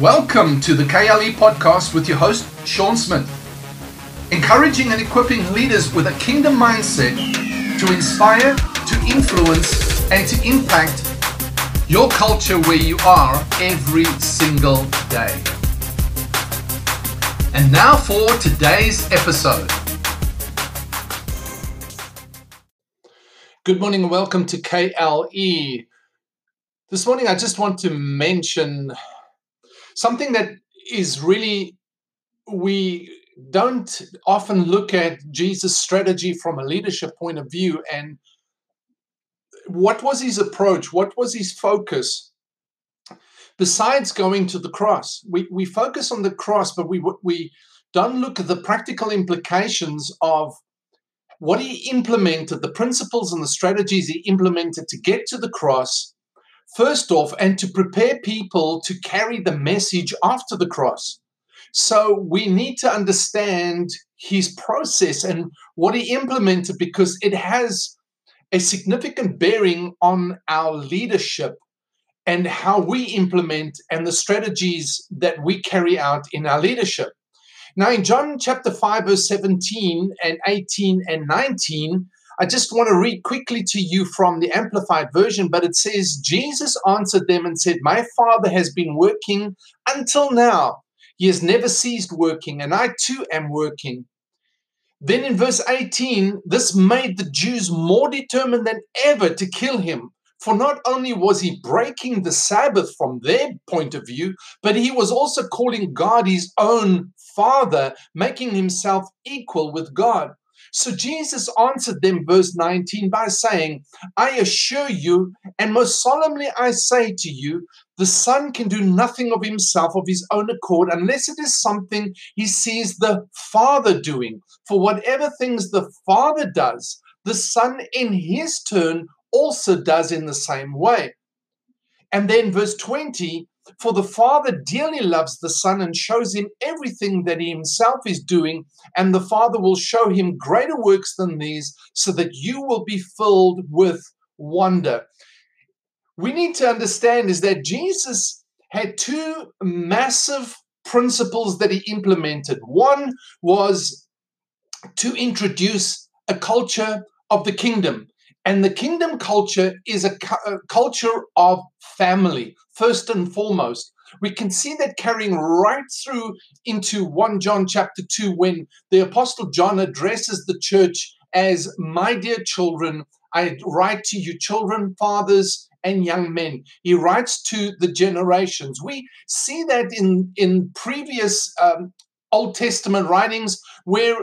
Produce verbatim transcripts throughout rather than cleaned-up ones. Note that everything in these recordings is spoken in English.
Welcome to the K L E Podcast with your host, Sean Smith. Encouraging and equipping leaders with a kingdom mindset to inspire, to influence, and to impact your culture where you are every single day. And now for today's episode. Good morning and welcome to K L E. This morning I just want to mention something that is really, we don't often look at Jesus' strategy from a leadership point of view, and what was his approach? What was his focus? Besides going to the cross, we, we focus on the cross, but we we don't look at the practical implications of what he implemented, the principles and the strategies he implemented to get to the cross, first off, and to prepare people to carry the message after the cross. So we need to understand his process and what he implemented, because it has a significant bearing on our leadership and how we implement and the strategies that we carry out in our leadership. Now, in John chapter five, verse seventeen and eighteen and nineteen, I just want to read quickly to you from the Amplified Version, but it says, Jesus answered them and said, "My Father has been working until now. He has never ceased working, and I too am working." Then in verse eighteen, this made the Jews more determined than ever to kill him. For not only was he breaking the Sabbath from their point of view, but he was also calling God his own Father, making himself equal with God. So Jesus answered them, verse nineteen, by saying, "I assure you, and most solemnly I say to you, the Son can do nothing of himself of his own accord, unless it is something he sees the Father doing. For whatever things the Father does, the Son in his turn also does in the same way." And then verse twenty, "For the Father dearly loves the Son and shows him everything that he himself is doing, and the Father will show him greater works than these, so that you will be filled with wonder." We need to understand is that Jesus had two massive principles that he implemented. One was to introduce a culture of the kingdom. And the kingdom culture is a, cu- a culture of family, first and foremost. We can see that carrying right through into First John chapter two, when the Apostle John addresses the church as, "My dear children, I write to you, children, fathers, and young men." He writes to the generations. We see that in, in previous um Old Testament writings, where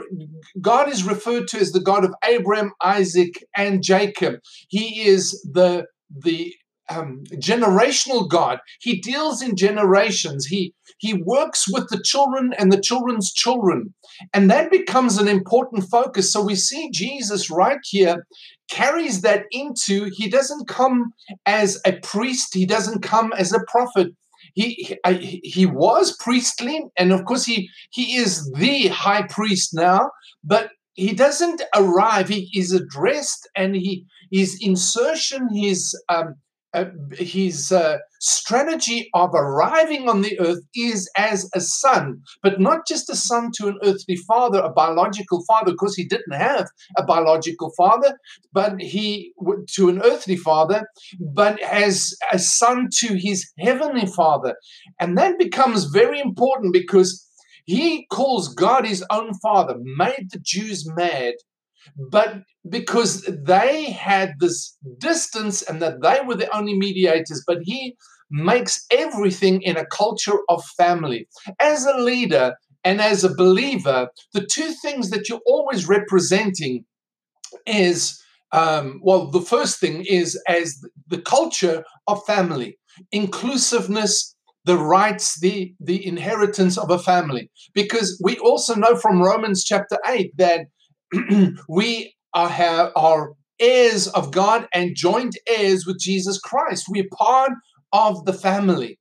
God is referred to as the God of Abraham, Isaac, and Jacob. He is the, the um, generational God. He deals in generations. He, he works with the children and the children's children. And that becomes an important focus. So we see Jesus right here carries that into, he doesn't come as a priest. He doesn't come as a prophet. He, he he was priestly, and of course he he is the high priest now, but he doesn't arrive. He is addressed, and he his insertion, his um uh, his uh, strategy of arriving on the earth is as a son, but not just a son to an earthly father, a biological father, because he didn't have a biological father, but he to an earthly father, but as a son to his heavenly Father. And that becomes very important, because he calls God his own Father, made the Jews mad. But because they had this distance and that they were the only mediators, but he makes everything in a culture of family. As a leader and as a believer, the two things that you're always representing is, um, well, the first thing is as the culture of family, inclusiveness, the rights, the, the inheritance of a family. Because we also know from Romans chapter eight that we are, have, are heirs of God and joint heirs with Jesus Christ. We're part of the family.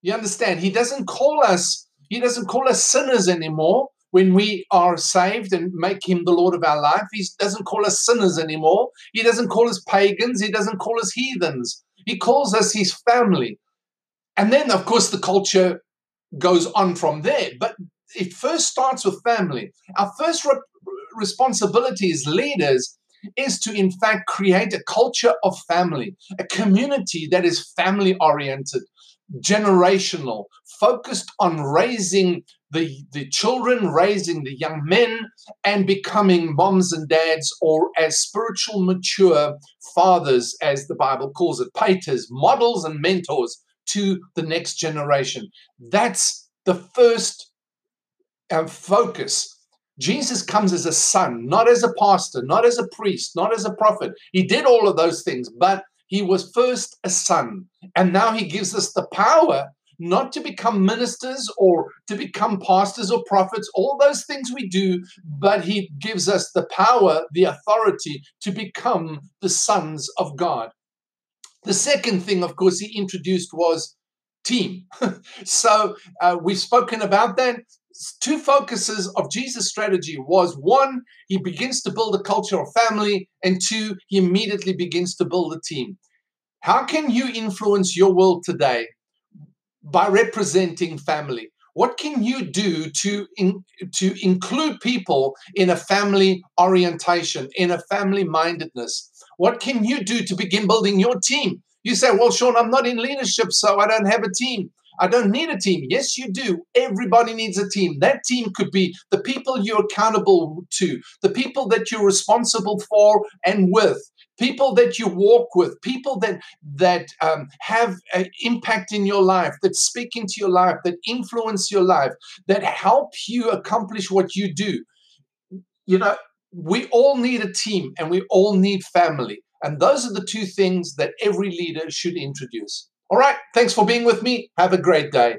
You understand? He doesn't call us, he doesn't call us sinners anymore when we are saved and make him the Lord of our life. He doesn't call us sinners anymore. He doesn't call us pagans. He doesn't call us heathens. He calls us his family. And then, of course, the culture goes on from there. But it first starts with family. Our first re responsibility as leaders is to, in fact, create a culture of family, a community that is family-oriented, generational, focused on raising the, the children, raising the young men, and becoming moms and dads, or as spiritual mature fathers, as the Bible calls it, paters, models and mentors to the next generation. That's the first uh, focus. Jesus comes as a son, not as a pastor, not as a priest, not as a prophet. He did all of those things, but he was first a son. And now he gives us the power not to become ministers or to become pastors or prophets, all those things we do, but he gives us the power, the authority to become the sons of God. The second thing, of course, he introduced was team. So uh, we've spoken about that. Two focuses of Jesus' strategy was, one, he begins to build a culture of family, and two, he immediately begins to build a team. How can you influence your world today? By representing family. What can you do to, in, to include people in a family orientation, in a family mindedness? What can you do to begin building your team? You say, well, Sean, I'm not in leadership, so I don't have a team. I don't need a team. Yes, you do. Everybody needs a team. That team could be the people you're accountable to, the people that you're responsible for and with, people that you walk with, people that, that um, have an impact in your life, that speak into your life, that influence your life, that help you accomplish what you do. You know, we all need a team and we all need family. And those are the two things that every leader should introduce. All right, thanks for being with me. Have a great day.